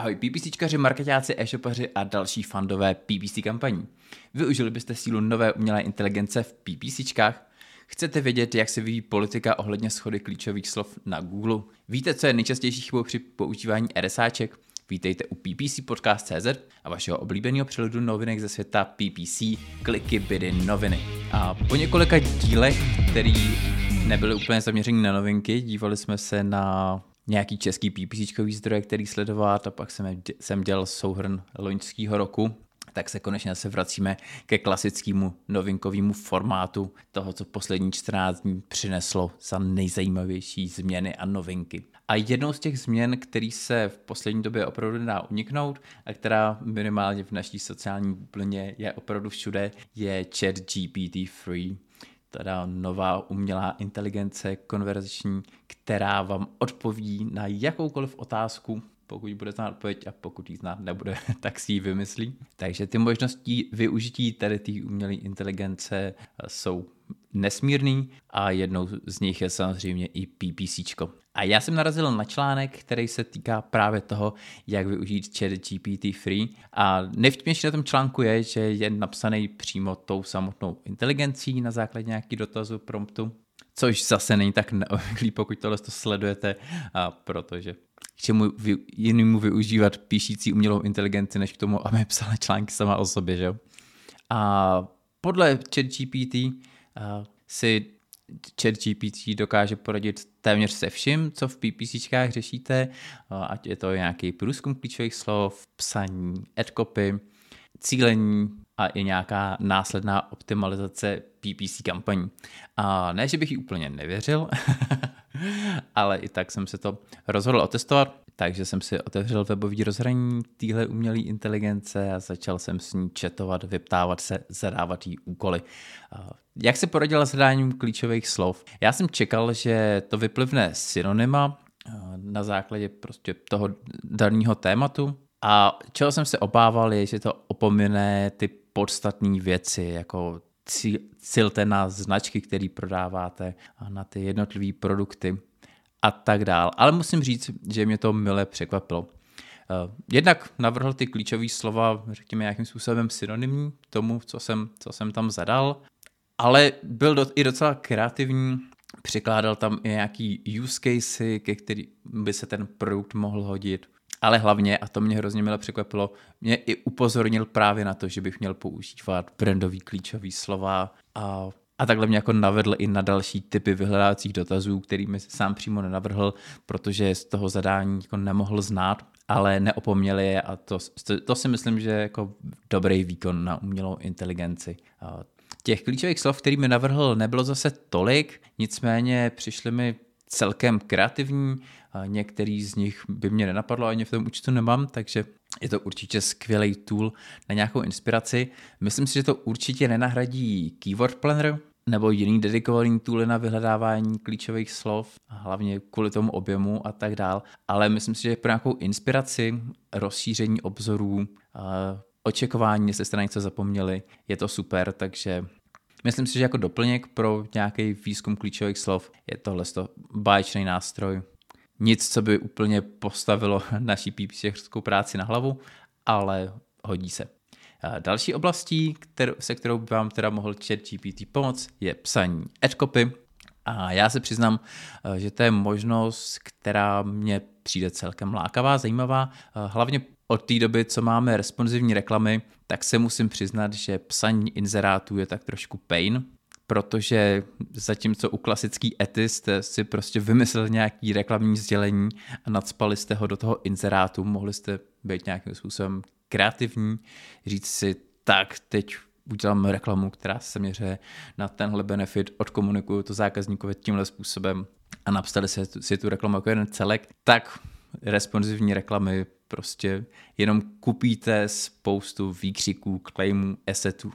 Ahoj PPCčkaři, marketáci, e-shopaři a další fandové PPC kampaní. Využili byste sílu nové umělé inteligence v PPCčkách? Chcete vědět, jak se vyvíjí politika ohledně schody klíčových slov na Google? Víte, co je nejčastější chybou při používání RSAček? Vítejte u PPC Podcast.cz a vašeho oblíbeného přehledu novinek ze světa PPC, kliky, bidy, noviny. A po několika dílech, který nebyly úplně zaměřený na novinky, dívali jsme se na nějaký český PPCčkový zdroje, který sledovat, a pak jsem dělal souhrn loňského roku, tak se konečně se vracíme ke klasickému novinkovému formátu toho, co poslední 14 dní přineslo za nejzajímavější změny a novinky. A jednou z těch změn, který se v poslední době opravdu nedá uniknout a která minimálně v naší sociální bublině je opravdu všude, je ChatGPT-3. Teda nová umělá inteligence konverzační, která vám odpoví na jakoukoliv otázku, pokud bude znát odpověď, a pokud ji znát nebude, tak si ji vymyslí. Takže ty možnosti využití tady té umělé inteligence jsou nesmírný a jednou z nich je samozřejmě i PPCčko. A já jsem narazil na článek, který se týká právě toho, jak využít ChatGPT-3. A nejvtipnější na tom článku je, že je napsaný přímo tou samotnou inteligencí na základě nějaký dotazu promptu, což zase není tak neobvyklý, pokud tohle to sledujete, a protože k čemu jinému využívat píšící umělou inteligenci, než k tomu, aby psala články sama o sobě, že jo? A podle ChatGPT si ChatGPT dokáže poradit téměř se vším, co v PPCčkách řešíte, ať je to nějaký průzkum klíčových slov, psaní ad-copy, cílení a i nějaká následná optimalizace PPC kampaní. A ne, že bych ji úplně nevěřil, ale i tak jsem se to rozhodl otestovat, takže jsem si otevřel webový rozhraní téhle umělé inteligence a začal jsem s ní chatovat, vyptávat se, zadávat jí úkoly. Jak se poradila s zadáním klíčových slov? Já jsem čekal, že to vyplivne synonyma na základě prostě toho daného tématu, a čeho jsem se obával je, že to opomine ty podstatné věci, jako cílte na značky, které prodáváte, a na ty jednotlivé produkty a tak dál. Ale musím říct, že mě to mile překvapilo. Jednak navrhl ty klíčové slova, řekněme, nějakým způsobem synonymní tomu, co jsem tam zadal, ale byl i docela kreativní. Překládal tam i nějaký use casey, ke kterým by se ten produkt mohl hodit. Ale hlavně, a to mě hrozně mile překvapilo, mě i upozornil právě na to, že bych měl používat brandový klíčový slova, a takhle mě jako navedl i na další typy vyhledávacích dotazů, kterými se sám přímo nenavrhl, protože z toho zadání jako nemohl znát, ale neopomněl je, a to si myslím, že je jako dobrý výkon na umělou inteligenci. Těch klíčových slov, který mi navrhl, nebylo zase tolik, nicméně přišly mi celkem kreativní, některý z nich by mě nenapadlo, ani v tom účtu nemám, takže je to určitě skvělý tool na nějakou inspiraci. Myslím si, že to určitě nenahradí Keyword Planner nebo jiný dedikovaný tool na vyhledávání klíčových slov, hlavně kvůli tomu objemu a tak dál, ale myslím si, že pro nějakou inspiraci, rozšíření obzorů, očekování, jestli jste na něco zapomněli, je to super, takže myslím si, že jako doplněk pro nějaký výzkum klíčových slov je tohle báječný nástroj. Nic, co by úplně postavilo naší PPCčkařskou práci na hlavu, ale hodí se. Další oblastí, se kterou by vám teda mohl ChatGPT pomoct, je psaní ad-copy. A já se přiznám, že to je možnost, která mě přijde celkem lákavá, zajímavá, hlavně od té doby, co máme responsivní reklamy, tak se musím přiznat, že psaní inzerátů je tak trošku pain, protože zatímco u klasický ety jste si prostě vymysleli nějaký reklamní sdělení a nacpali jste ho do toho inzerátu, mohli jste být nějakým způsobem kreativní, říct si, tak teď udělám reklamu, která se měře na tenhle benefit, odkomunikuju to zákazníkovi tímhle způsobem a napsali si tu reklamu jako jeden celek, tak responsivní reklamy prostě jenom kupíte spoustu výkřiků, claimů, assetů,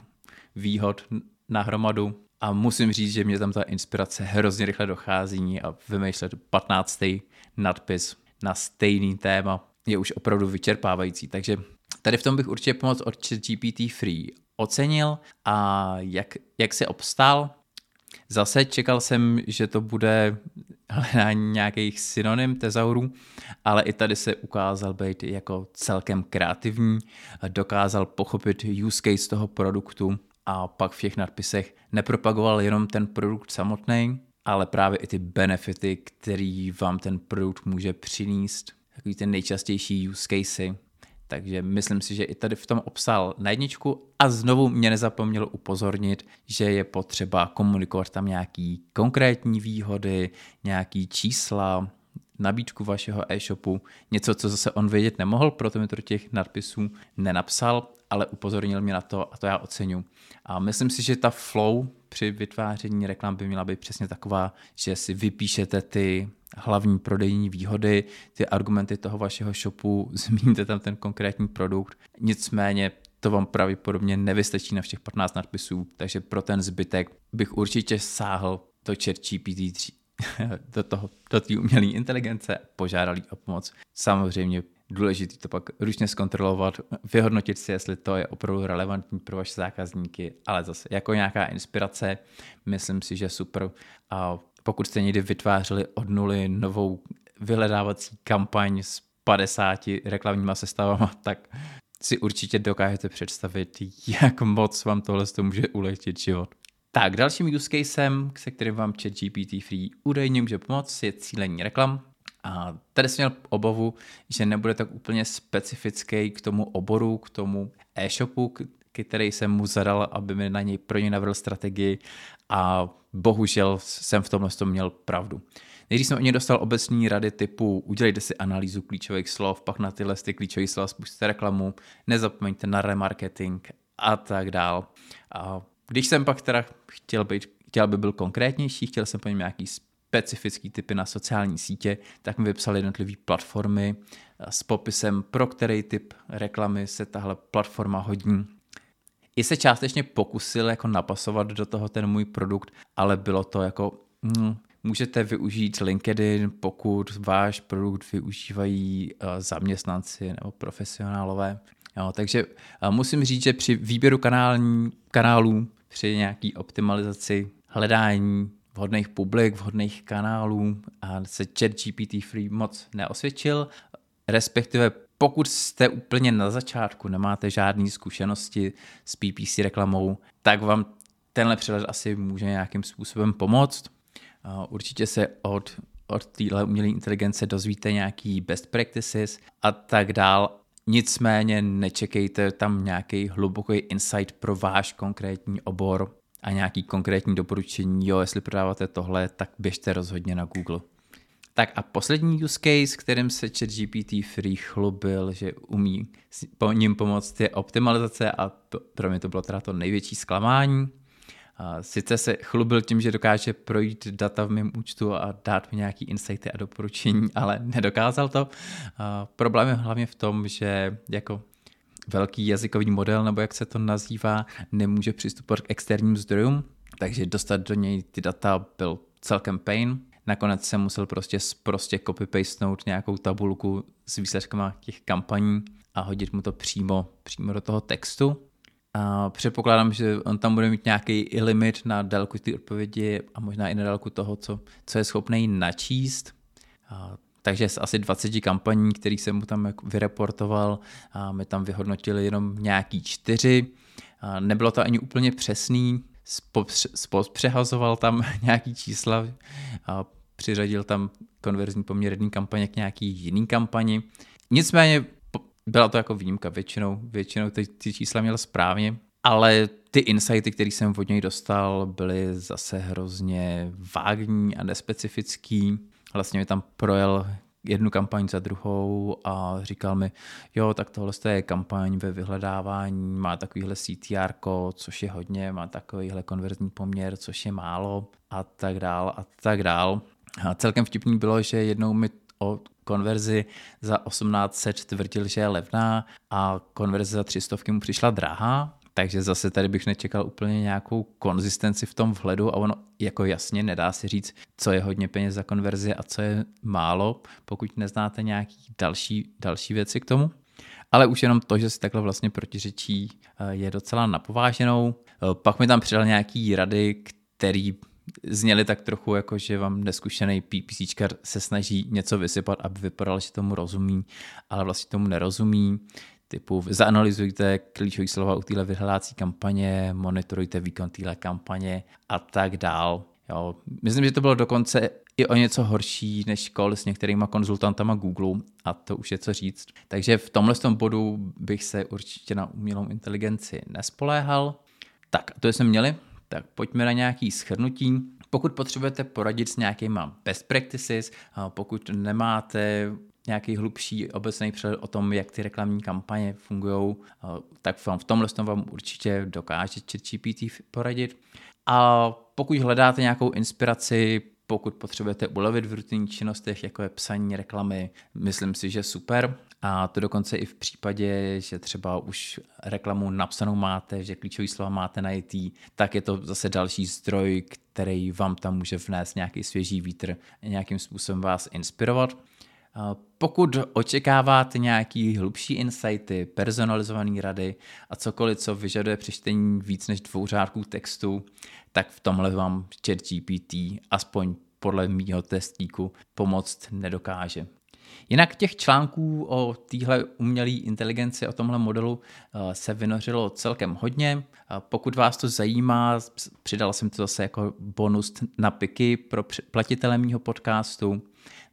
výhod na hromadu. A musím říct, že mě tam ta inspirace hrozně rychle dochází a vymýšlet 15. nadpis na stejný téma je už opravdu vyčerpávající. Takže tady v tom bych určitě pomoc od ChatGPT-3 ocenil. A jak se obstál? Zase čekal jsem, že to bude hledání nějakých synonym, tezaurů, ale i tady se ukázal být jako celkem kreativní, dokázal pochopit use case toho produktu a pak v těch nadpisech nepropagoval jenom ten produkt samotný, ale právě i ty benefity, který vám ten produkt může přinést, takový ten nejčastější use casey. Takže myslím si, že i tady v tom obsal na jedničku a znovu mě nezapomnělo upozornit, že je potřeba komunikovat tam nějaký konkrétní výhody, nějaký čísla, nabídku vašeho e-shopu, něco, co zase on vědět nemohl, proto mi to do těch nadpisů nenapsal, ale upozornil mě na to a to já oceňu. A myslím si, že ta flow při vytváření reklam by měla být přesně taková, že si vypíšete ty hlavní prodejní výhody, ty argumenty toho vašeho shopu, zmíníte tam ten konkrétní produkt. Nicméně to vám pravděpodobně nevystačí na všech 15 nadpisů, takže pro ten zbytek bych určitě sáhl do ChatGPT-3 do té umělé inteligence, požádal jí o pomoc. Samozřejmě důležité to pak ručně zkontrolovat, vyhodnotit si, jestli to je opravdu relevantní pro vaše zákazníky, ale zase jako nějaká inspirace, myslím si, že super. A pokud jste někdy vytvářeli od nuly novou vyhledávací kampaň s 50 reklamníma sestavama, tak si určitě dokážete představit, jak moc vám tohle může ulehčit život. Tak dalším use casem, se kterým vám ChatGPT-3 údajně může pomoct, je cílení reklam. A tady jsem měl obavu, že nebude tak úplně specifický k tomu oboru, k tomu e-shopu, který jsem mu zadal, aby mi pro něj navrhl strategii a bohužel jsem v tomhle měl pravdu. Nejdřív jsem od něj dostal obecní rady typu udělejte si analýzu klíčových slov, pak na tyhle klíčové slova spustíte reklamu, nezapomeňte na remarketing a tak dál. A když jsem pak teda chtěl, aby byl konkrétnější, chtěl jsem po něm nějaký specifický typy na sociální sítě, tak mi vypsali jednotlivé platformy s popisem, pro který typ reklamy se tahle platforma hodí. I se částečně pokusil jako napasovat do toho ten můj produkt, ale bylo to jako můžete využít LinkedIn, pokud váš produkt využívají zaměstnanci nebo profesionálové. Jo, takže musím říct, že při výběru kanálů, při nějaký optimalizaci hledání vhodných publik, vhodných kanálů a se ChatGPT-3 moc neosvědčil, respektive pokud jste úplně na začátku, nemáte žádné zkušenosti s PPC reklamou, tak vám tenhle přehled asi může nějakým způsobem pomoct. Určitě se od téhle umělé inteligence dozvíte nějaký best practices a tak dál. Nicméně nečekejte tam nějaký hluboký insight pro váš konkrétní obor a nějaký konkrétní doporučení, jo, jestli prodáváte tohle, tak běžte rozhodně na Google. Tak a poslední use case, kterým se ChatGPT-3 chlubil, že umí po ním pomoct, je optimalizace a pro mě to bylo teda to největší zklamání. Sice se chlubil tím, že dokáže projít data v mém účtu a dát mi nějaký insighty a doporučení, ale nedokázal to. Problém je hlavně v tom, že jako velký jazykový model, nebo jak se to nazývá, nemůže přistupovat k externím zdrojům, takže dostat do něj ty data byl celkem pain. Nakonec jsem musel prostě copy-pastenout nějakou tabulku s výsledkama těch kampaní a hodit mu to přímo do toho textu. A předpokládám, že on tam bude mít nějaký i limit na délku té odpovědi a možná i na délku toho, co je schopný načíst. Takže z asi 20 kampaní, kterých jsem mu tam vyreportoval, a my tam vyhodnotili jenom nějaký 4. A nebylo to ani úplně přesný, přehazoval tam nějaký čísla a přiřadil tam konverzní poměr jedné kampaně k nějaký jiný kampani. Nicméně byla to jako výjimka, většinou ty čísla měl správně, ale ty insighty, které jsem od něj dostal, byly zase hrozně vágní a nespecifický. Vlastně mi tam projel jednu kampaň za druhou a říkal mi, jo, tak tohle je kampaň ve vyhledávání, má takovýhle CTR, což je hodně, má takovýhle konverzní poměr, což je málo a tak dál a tak dál. A celkem vtipný bylo, že jednou mi o konverzi za 1800 tvrdil, že je levná a konverze za 300 mu přišla drahá, takže zase tady bych nečekal úplně nějakou konzistenci v tom vhledu a ono jako jasně nedá si říct, co je hodně peněz za konverzi a co je málo, pokud neznáte nějaký další věci k tomu. Ale už jenom to, že si takhle vlastně protiřečí, je docela napováženou. Pak mi tam přidal nějaký rady, který zněly tak trochu jako, že vám neskušený PPCčkař se snaží něco vysypat, aby vypadalo, že tomu rozumí, ale vlastně tomu nerozumí. Typu zaanalyzujte klíčový slova u téhle vyhledávací kampaně, monitorujte výkon téhle kampaně a tak dál. Jo. Myslím, že to bylo dokonce i o něco horší než call s některýma konzultantama Google a to už je co říct. Takže v tomhle bodu bych se určitě na umělou inteligenci nespoléhal. Tak, to jsme měli, tak pojďme na nějaký shrnutí. Pokud potřebujete poradit s nějakýma best practices, pokud nemáte nějaký hlubší obecný přehled o tom, jak ty reklamní kampaně fungují, tak v tomhle vám určitě dokáže ChatGPT poradit. A pokud hledáte nějakou inspiraci, pokud potřebujete ulevit v rutinních činnostech, jako je psaní reklamy, myslím si, že super. A to dokonce i v případě, že třeba už reklamu napsanou máte, že klíčový slova máte najít, tak je to zase další zdroj, který vám tam může vnést nějaký svěží vítr, nějakým způsobem vás inspirovat. Pokud očekáváte nějaký hlubší insighty, personalizované rady a cokoliv, co vyžaduje přečtení víc než 2 řádků textu, tak v tomhle vám ChatGPT aspoň podle mýho testíku pomoct nedokáže. Jinak těch článků o téhle umělé inteligenci, o tomhle modelu se vynořilo celkem hodně. Pokud vás to zajímá, přidal jsem to zase jako bonus na piky pro platitele mýho podcastu.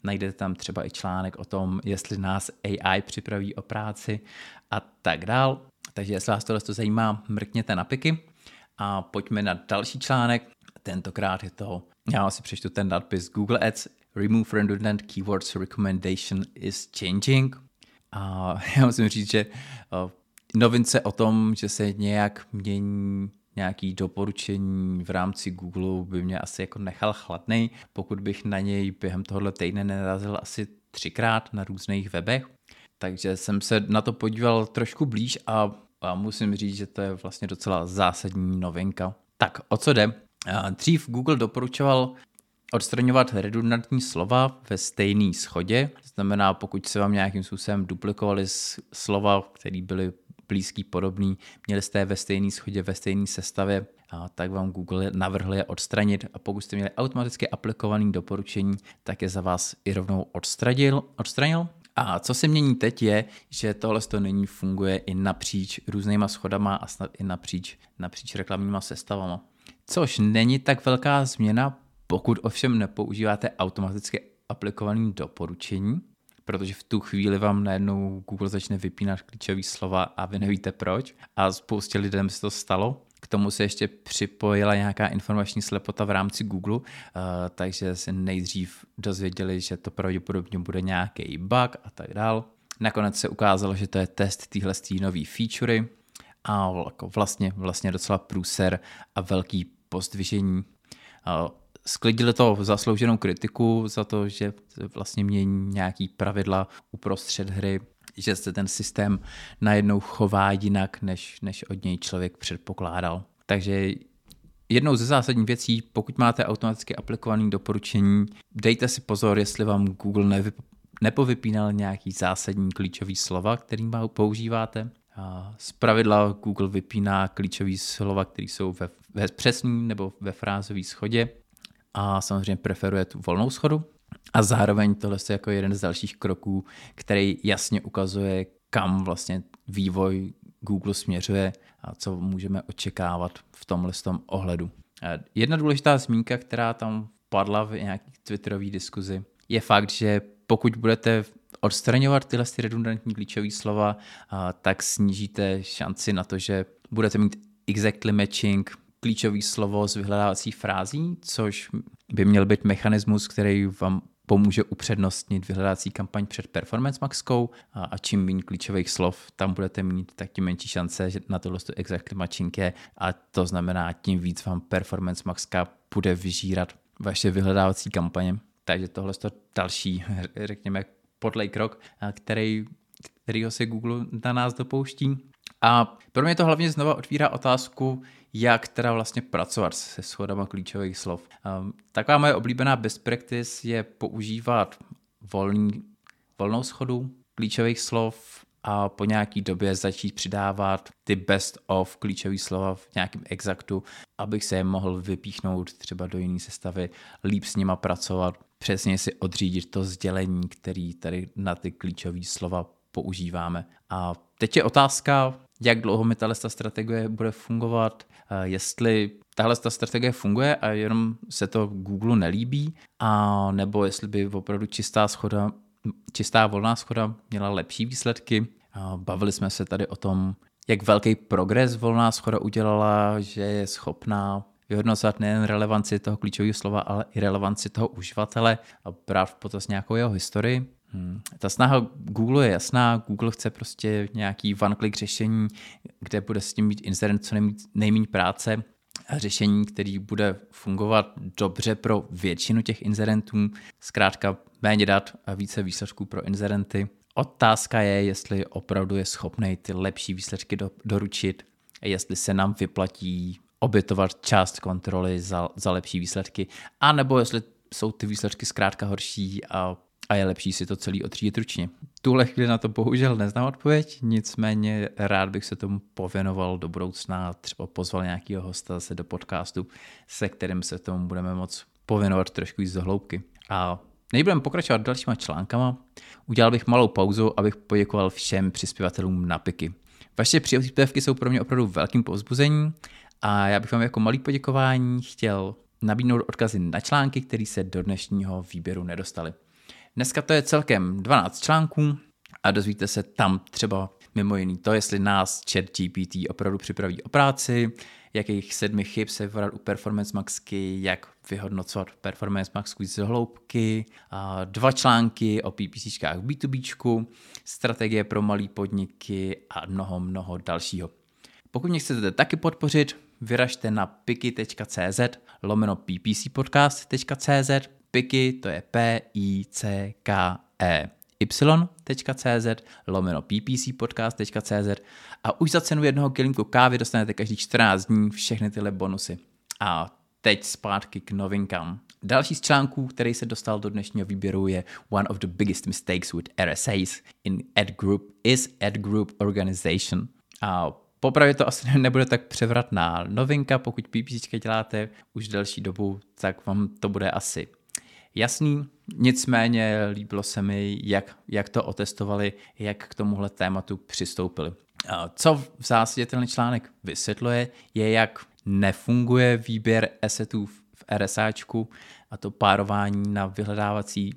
Najdete tam třeba i článek o tom, jestli nás AI připraví o práci a tak dál. Takže jestli vás tohle zajímá, mrkněte na piky a pojďme na další článek. Tentokrát je to, já si přečtu ten nadpis Google Ads, Remove redundant keywords recommendation is changing. A já musím říct, že novince o tom, že se nějak mění nějaký doporučení v rámci Google, by mě asi jako nechal chladnej, pokud bych na něj během tohoto týdne nenarazil asi 3krát na různých webech. Takže jsem se na to podíval trošku blíž a musím říct, že to je vlastně docela zásadní novinka. Tak o co jde? Dřív Google doporučoval odstraňovat redundantní slova ve stejné shodě. To znamená, pokud se vám nějakým způsobem duplikovaly slova, které byly blízký, podobný, měli jste ve stejné shodě, ve stejné sestavě, a tak vám Google navrhl je odstranit a pokud jste měli automaticky aplikované doporučení, tak je za vás i rovnou odstranil. A co se mění teď je, že tohle to nyní funguje i napříč různýma shodama a snad i napříč reklamníma sestavama. Což není tak velká změna, pokud ovšem nepoužíváte automaticky aplikované doporučení, protože v tu chvíli vám najednou Google začne vypínat klíčové slova a vy nevíte proč. A spoustě lidem se to stalo. K tomu se ještě připojila nějaká informační slepota v rámci Google, takže se nejdřív dozvěděli, že to pravděpodobně bude nějaký bug a tak dál. Nakonec se ukázalo, že to je test téhle nové featurey a vlastně docela průser a velký pozdvižení. Sklidili to zaslouženou kritiku za to, že vlastně mění nějaký pravidla uprostřed hry, že se ten systém najednou chová jinak, než od něj člověk předpokládal. Takže jednou ze zásadních věcí, pokud máte automaticky aplikované doporučení, dejte si pozor, jestli vám Google nepovypínal nějaký zásadní klíčový slova, který používáte. Zpravidla Google vypíná klíčový slova, které jsou ve přesný nebo ve frázové shodě. A samozřejmě preferuje tu volnou schodu. A zároveň tohle je jako jeden z dalších kroků, který jasně ukazuje, kam vlastně vývoj Google směřuje a co můžeme očekávat v tomhle ohledu. Jedna důležitá zmínka, která tam padla v nějaké twitterové diskuzi, je fakt, že pokud budete odstraňovat tyhle redundantní klíčové slova, tak snížíte šanci na to, že budete mít exactly matching klíčové slovo z vyhledávací frází, což by měl být mechanismus, který vám pomůže upřednostnit vyhledávací kampaň před Performance Maxkou a čím méně klíčových slov tam budete mít, tak tím menší šance, že na tohle exactly matching je a to znamená, tím víc vám Performance Maxka bude vyžírat vaše vyhledávací kampaně. Takže tohle je další, řekněme, podlej krok, kterýho se Google na nás dopouští. A pro mě to hlavně znova otvírá otázku, jak teda vlastně pracovat se shodama klíčových slov. Taková moje oblíbená best practice je používat volnou schodu klíčových slov a po nějaký době začít přidávat ty best of klíčové slova v nějakém exaktu, abych se je mohl vypíchnout třeba do jiné sestavy, líp s nima pracovat, přesně si odřídit to sdělení, který tady na ty klíčové slova používáme. A teď je otázka, jak dlouho mi tahle strategie bude fungovat, jestli tahle strategie funguje a jenom se to Google nelíbí, a nebo jestli by opravdu čistá volná schoda měla lepší výsledky. Bavili jsme se tady o tom, jak velký progres volná schoda udělala, že je schopná vyhodnocovat nejen relevanci toho klíčového slova, ale i relevanci toho uživatele a brát v potaz nějakou jeho historii. Ta snaha Google je jasná, Google chce prostě nějaký one-click řešení, kde bude s tím mít inzerent co nejméně práce, a řešení, který bude fungovat dobře pro většinu těch inzerentů, zkrátka méně dat a více výsledků pro inzerenty. Otázka je, jestli opravdu je schopný ty lepší výsledky doručit, jestli se nám vyplatí obětovat část kontroly za lepší výsledky, anebo jestli jsou ty výsledky zkrátka horší a je lepší si to celý odřídit ručně. Tuhle chvíli na to bohužel neznám odpověď, nicméně rád bych se tomu pověnoval do budoucna, třeba pozval nějakého hosta zase do podcastu, se kterým se tomu budeme moc pověnovat trošku víc do hloubky. A než budeme pokračovat dalšíma článkama, udělal bych malou pauzu, abych poděkoval všem přispěvatelům na PIKy. Vaše příspěvky jsou pro mě opravdu velkým povzbuzením a já bych vám jako malý poděkování chtěl nabídnout odkazy na články, které se do dnešního výběru nedostaly. Dneska to je celkem 12 článků a dozvíte se tam třeba mimo jiný to, jestli nás ChatGPT opravdu připraví o práci, jakých 7 chyb se vrát u Performance Maxky, jak vyhodnocovat Performance Maxku z hloubky, 2 články o PPCčkách B2Bčku, strategie pro malý podniky a mnoho dalšího. Pokud mě chcete taky podpořit, vyražte na piky.cz/ppcpodcast.cz. Piky, to je piky.cz/ppcpodcast.cz a už za cenu jednoho kelímku kávy dostanete každý 14 dní všechny tyhle bonusy. A teď zpátky k novinkám. Další z článků, který se dostal do dnešního výběru, je One of the biggest mistakes with RSAs in ad group is ad group organization. A popravdě to asi nebude tak převratná novinka, pokud PPCčka děláte už delší dobu, tak vám to bude asi jasný, nicméně líbilo se mi, jak to otestovali, jak k tomuhle tématu přistoupili. Co v zásadě ten článek vysvětluje, je, jak nefunguje výběr assetů v RSAčku a to párování na vyhledávací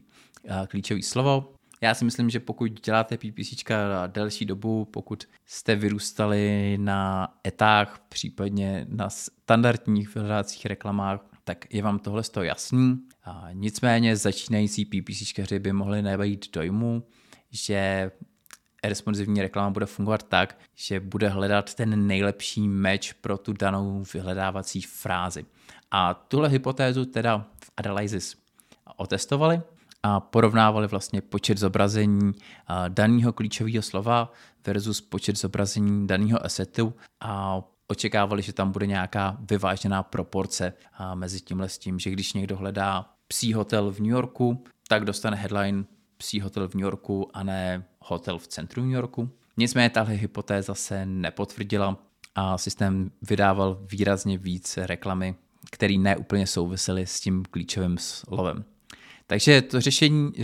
klíčové slovo. Já si myslím, že pokud děláte PPCčka na delší dobu, pokud jste vyrůstali na etách, případně na standardních vyhledávacích reklamách, tak je vám tohle z toho jasný. A nicméně začínající PPCčkaři by mohli nabýt dojmu, že responsivní reklama bude fungovat tak, že bude hledat ten nejlepší match pro tu danou vyhledávací frázi. A tuhle hypotézu teda v Adalysis otestovali a porovnávali vlastně počet zobrazení daného klíčového slova versus počet zobrazení daného assetu a očekávali, že tam bude nějaká vyvážená proporce mezi tímhle s tím, že když někdo hledá psí hotel v New Yorku, tak dostane headline psí hotel v New Yorku a ne hotel v centru New Yorku. Nicméně tahle hypotéza se nepotvrdila a systém vydával výrazně víc reklamy, které neúplně souvisely s tím klíčovým slovem. Takže to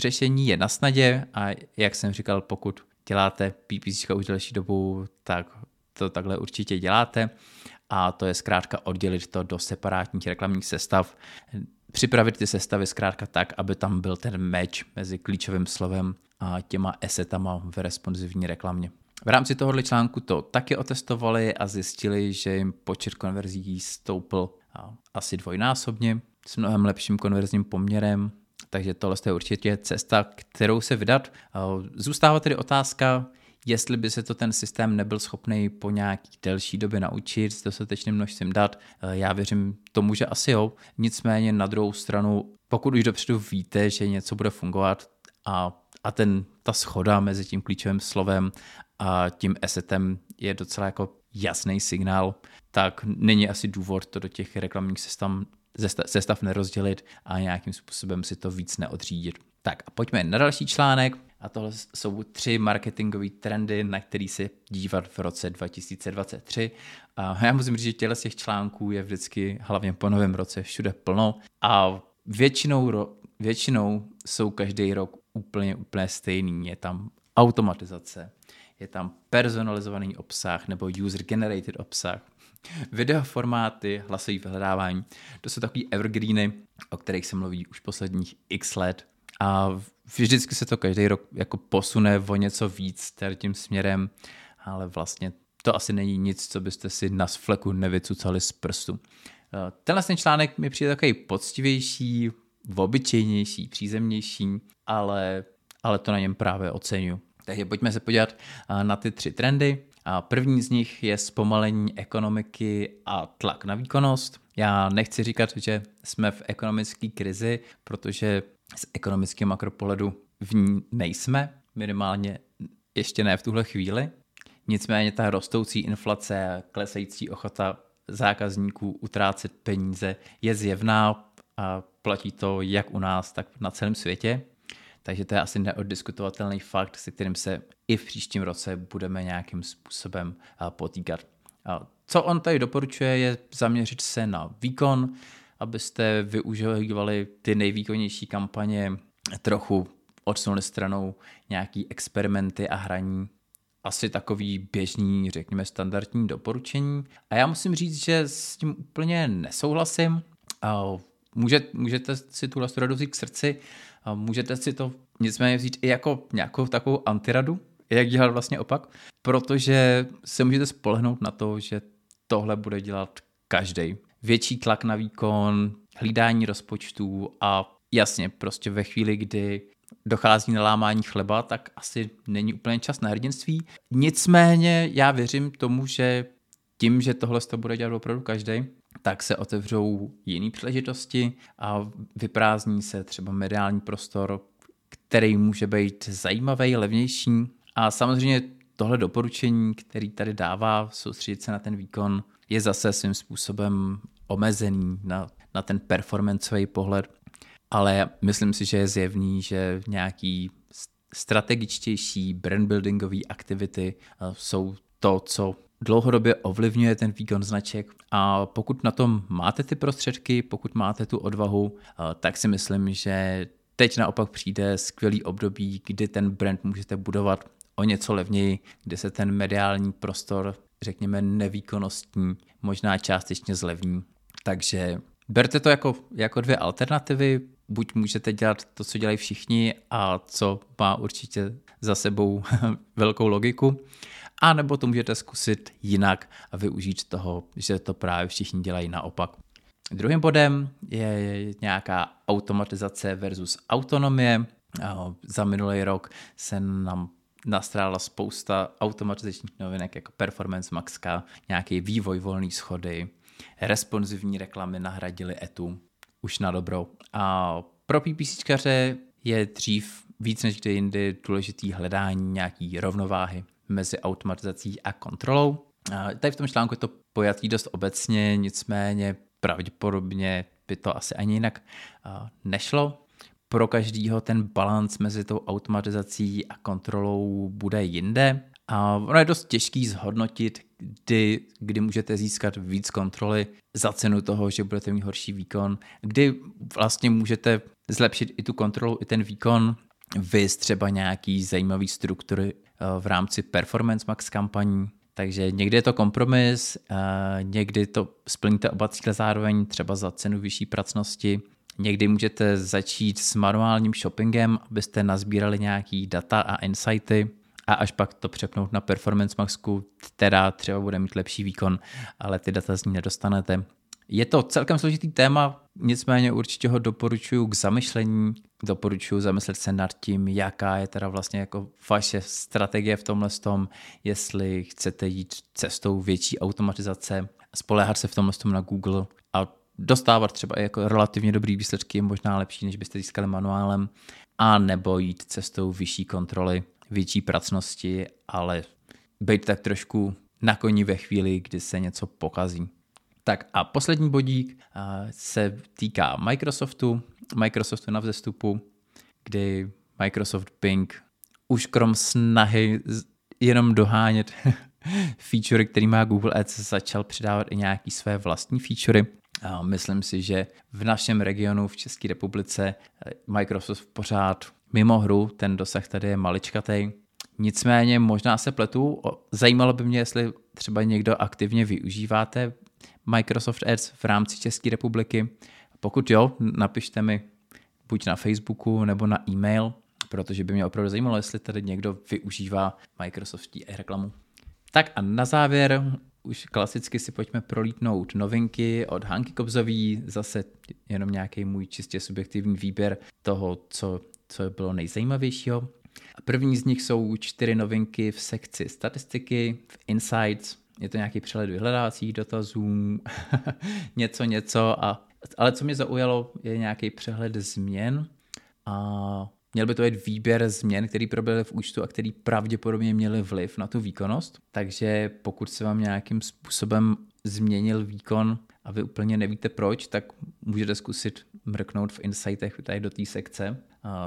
řešení je na snadě a jak jsem říkal, pokud děláte PPC už delší dobu, tak to takhle určitě děláte a to je zkrátka oddělit to do separátních reklamních sestav, připravit ty sestavy zkrátka tak, aby tam byl ten match mezi klíčovým slovem a těma assetama v responsivní reklamě. V rámci tohohle článku to taky otestovali a zjistili, že jim počet konverzí stoupl asi 2x s mnohem lepším konverzním poměrem, takže tohle je určitě cesta, kterou se vydat. Zůstává tedy otázka, jestli by se to ten systém nebyl schopný po nějaký delší době naučit s dostatečným množstvím dat, já věřím tomu, že asi jo. Nicméně na druhou stranu, pokud už dopředu víte, že něco bude fungovat a ta schoda mezi tím klíčovým slovem a tím assetem je docela jako jasný signál, tak není asi důvod to do těch reklamních sestav nerozdělit a nějakým způsobem si to víc neodřídit. Tak a pojďme na další článek. A tohle jsou 3 marketingové trendy, na který se dívat v roce 2023. A já musím říct, že těchto těch článků je vždycky, hlavně po novém roce, všude plno. A většinou jsou každý rok úplně stejný. Je tam automatizace, je tam personalizovaný obsah nebo user-generated obsah, videoformáty, hlasový vyhledávání. To jsou takový evergreeny, o kterých se mluví už posledních x let. A vždycky se to každý rok jako posune o něco víc tím směrem, ale vlastně to asi není nic, co byste si na fleku nevycucali z prstu. Tenhle článek mi přijde takový poctivější, obyčejnější, přízemnější, ale to na něm právě oceňuji. Takže pojďme se podívat na ty 3 trendy. První z nich je zpomalení ekonomiky a tlak na výkonnost. Já nechci říkat, že jsme v ekonomické krizi, protože z ekonomického makropohledu v ní nejsme, minimálně ještě ne v tuhle chvíli. Nicméně ta rostoucí inflace a klesající ochota zákazníků utrácet peníze je zjevná a platí to jak u nás, tak na celém světě. Takže to je asi neoddiskutovatelný fakt, se kterým se i v příštím roce budeme nějakým způsobem potýkat. Co on tady doporučuje, je zaměřit se na výkon, abyste využívali ty nejvýkonnější kampaně, trochu odsunuli stranou nějaký experimenty a hraní. Asi takový běžný, řekněme, standardní doporučení. A já musím říct, že s tím úplně nesouhlasím. Můžete si tuhle radu vzít k srdci, můžete si to nicméně vzít i jako nějakou takovou antiradu, jak dělat vlastně opak, protože se můžete spolehnout na to, že tohle bude dělat každej. Větší tlak na výkon, hlídání rozpočtů a jasně, prostě ve chvíli, kdy dochází na lámání chleba, tak asi není úplně čas na hrdinství. Nicméně já věřím tomu, že tím, že tohle to bude dělat opravdu každý, tak se otevřou jiné příležitosti a vyprázdní se třeba mediální prostor, který může být zajímavý, levnější. A samozřejmě tohle doporučení, který tady dává, soustředit se na ten výkon, je zase svým způsobem omezený na ten performancový pohled, ale myslím si, že je zjevný, že nějaký strategičtější brandbuildingové aktivity jsou to, co dlouhodobě ovlivňuje ten výkon značek, a pokud na tom máte ty prostředky, pokud máte tu odvahu, tak si myslím, že teď naopak přijde skvělý období, kdy ten brand můžete budovat o něco levněji, kdy se ten mediální prostor, řekněme nevýkonnostní, možná částečně zlevní. Takže berte to jako 2 alternativy, buď můžete dělat to, co dělají všichni a co má určitě za sebou velkou logiku, a nebo to můžete zkusit jinak a využít toho, že to právě všichni dělají naopak. Druhým bodem je nějaká automatizace versus autonomie. Za minulý rok se nám nastrála spousta automatizačních novinek jako Performance Maxka, nějaký vývoj volný schody, responsivní reklamy nahradily etu, už na dobrou. A pro PPCčkaře je dřív víc než kdy jindy důležitý hledání nějaký rovnováhy mezi automatizací a kontrolou. A tady v tom článku je to pojatý dost obecně, nicméně pravděpodobně by to asi ani jinak nešlo. Pro každýho ten balanc mezi tou automatizací a kontrolou bude jinde. A ono je dost těžký zhodnotit, kdy můžete získat víc kontroly za cenu toho, že budete mít horší výkon, kdy vlastně můžete zlepšit i tu kontrolu, i ten výkon, viz třeba nějaký zajímavý struktury v rámci Performance Max kampaní. Takže někdy je to kompromis, někdy to splníte oba cíle zároveň, třeba za cenu vyšší pracnosti. Někdy můžete začít s manuálním shoppingem, abyste nazbírali nějaký data a insighty a až pak to přepnout na Performance Maxku, která třeba bude mít lepší výkon, ale ty data z ní nedostanete. Je to celkem složitý téma, nicméně určitě ho doporučuji k zamyšlení. Doporučuji zamyslet se nad tím, jaká je teda vlastně jako vaše strategie v tomhle tom, jestli chcete jít cestou větší automatizace, spoléhat se v tomhle tom na Google a dostávat třeba jako relativně dobrý výsledky, možná lepší, než byste získali manuálem, a nebo jít cestou vyšší kontroly, větší pracnosti, ale být tak trošku na koni ve chvíli, kdy se něco pokazí. Tak a poslední bodík se týká Microsoftu na vzestupu, kdy Microsoft Bing už krom snahy jenom dohánět featurey, který má Google Ads, začal přidávat i nějaké své vlastní featurey. A myslím si, že v našem regionu, v České republice, Microsoft pořád mimo hru, ten dosah tady je maličkatej. Nicméně možná se pletu, zajímalo by mě, jestli třeba někdo aktivně využíváte Microsoft Ads v rámci České republiky. Pokud jo, napište mi buď na Facebooku nebo na e-mail, protože by mě opravdu zajímalo, jestli tady někdo využívá Microsoftí reklamu. Tak a na závěr už klasicky si pojďme prolítnout novinky od Hanky Kobzový, zase jenom nějaký můj čistě subjektivní výběr toho, co bylo nejzajímavějšího. První z nich jsou 4 novinky v sekci statistiky, v Insights, je to nějaký přehled vyhledávacích dotazů, něco ale co mě zaujalo, je nějaký přehled změn a měl by to být výběr změn, který proběhly v účtu a který pravděpodobně měly vliv na tu výkonnost, takže pokud se vám nějakým způsobem změnil výkon a vy úplně nevíte proč, tak můžete zkusit mrknout v Insightech tady do té sekce.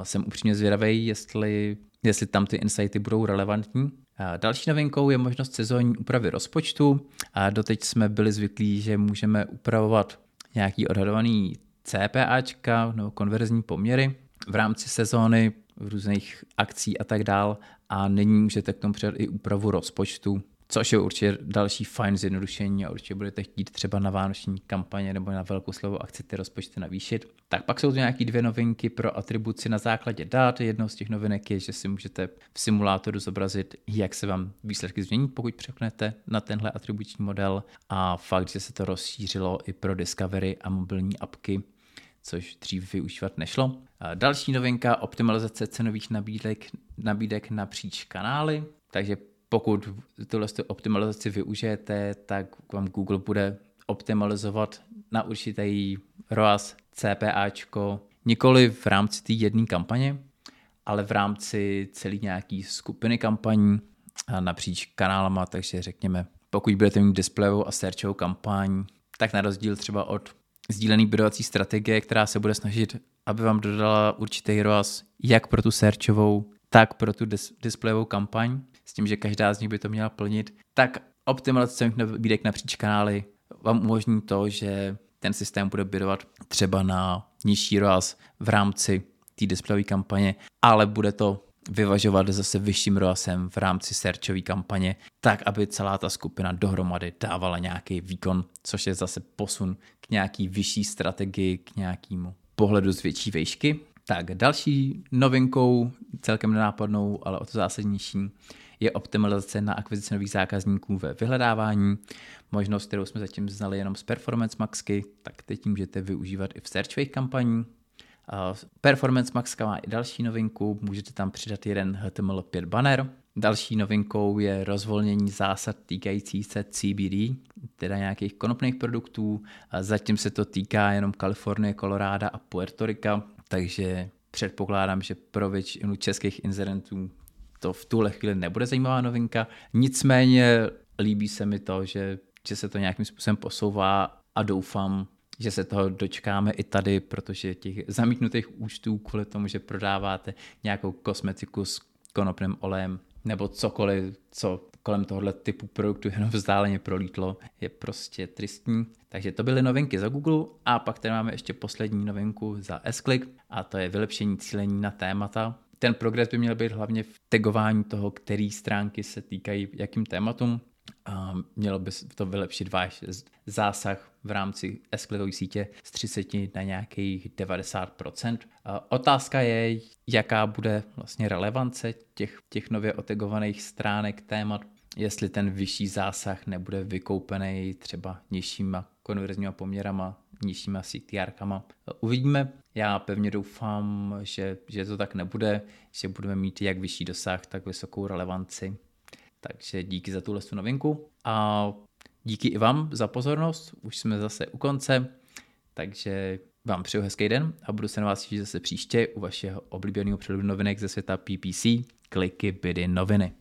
Jsem upřímně zvědavý, jestli tam ty insighty budou relevantní. Další novinkou je možnost sezónní úpravy rozpočtu. Doteď jsme byli zvyklí, že můžeme upravovat nějaký odhadovaný CPAčka nebo konverzní poměry v rámci sezóny, v různých akcí a tak dál. A nyní můžete k tomu přidat i úpravu rozpočtu, což je určitě další fajn zjednodušení a určitě budete chtít třeba na vánoční kampaně nebo na velkouslavou akci ty rozpočty navýšit. Tak pak jsou tu nějaké 2 novinky pro atribuci na základě dat. Jednou z těch novinek je, že si můžete v simulátoru zobrazit, jak se vám výsledky změní, pokud přepnete na tenhle atribuční model, a fakt, že se to rozšířilo i pro Discovery a mobilní apky, což dřív využívat nešlo. Další novinka, optimalizace cenových nabídek napříč kanály, takže pokud tuhle optimalizaci využijete, tak vám Google bude optimalizovat na určitý ROAS, CPAčko, nikoli v rámci té jedné kampaně, ale v rámci celé nějaké skupiny kampaní napříč kanálama, takže řekněme, pokud budete mít displejovou a searchovou kampaň, tak na rozdíl třeba od sdílené budovací strategie, která se bude snažit, aby vám dodala určitý ROAS jak pro tu searchovou, tak pro tu displejovou kampaň, s tím, že každá z nich by to měla plnit, tak optimalizace nabídek napříč kanály vám umožní to, že ten systém bude bidovat třeba na nižší ROAS v rámci té displejové kampaně, ale bude to vyvažovat zase vyšším ROASem v rámci searchové kampaně, tak aby celá ta skupina dohromady dávala nějaký výkon, což je zase posun k nějaký vyšší strategii, k nějakému pohledu z větší vejšky. Tak další novinkou, celkem nenápadnou, ale o to zásadnější, je optimalizace na akvizici nových zákazníků ve vyhledávání. Možnost, kterou jsme zatím znali jenom z Performance Maxky, tak teď můžete využívat i v searchových kampaních. Performance Maxka má i další novinku, můžete tam přidat jeden HTML5 banner. Další novinkou je rozvolnění zásad týkající se CBD, teda nějakých konopných produktů. Zatím se to týká jenom Kalifornie, Koloráda a Puerto Rica, takže předpokládám, že pro většinu českých inzerentů to v tuhle chvíli nebude zajímavá novinka. Nicméně líbí se mi to, že se to nějakým způsobem posouvá a doufám, že se toho dočkáme i tady, protože těch zamítnutých účtů kvůli tomu, že prodáváte nějakou kosmetiku s konopným olejem nebo cokoliv, co kolem tohoto typu produktu jenom vzdáleně prolítlo, je prostě tristní. Takže to byly novinky za Google a pak tady máme ještě poslední novinku za Esclick a to je vylepšení cílení na témata. Ten progres by měl být hlavně v tagování toho, které stránky se týkají jakým tématům. Mělo by to vylepšit váš zásah v rámci Esclickové sítě z 30 na nějakých 90%. Otázka je, jaká bude vlastně relevance těch nově otegovaných stránek témat, jestli ten vyšší zásah nebude vykoupený třeba nižšíma konverzníma poměrama, nižšíma CTR-kama. Uvidíme. Já pevně doufám, že to tak nebude, že budeme mít jak vyšší dosah, tak vysokou relevanci. Takže díky za tuhle novinku a díky i vám za pozornost. Už jsme zase u konce, takže vám přeju hezký den a budu se na vás těšit zase příště u vašeho oblíbeného přehledu novinek ze světa PPC. Kliky, bidy, noviny.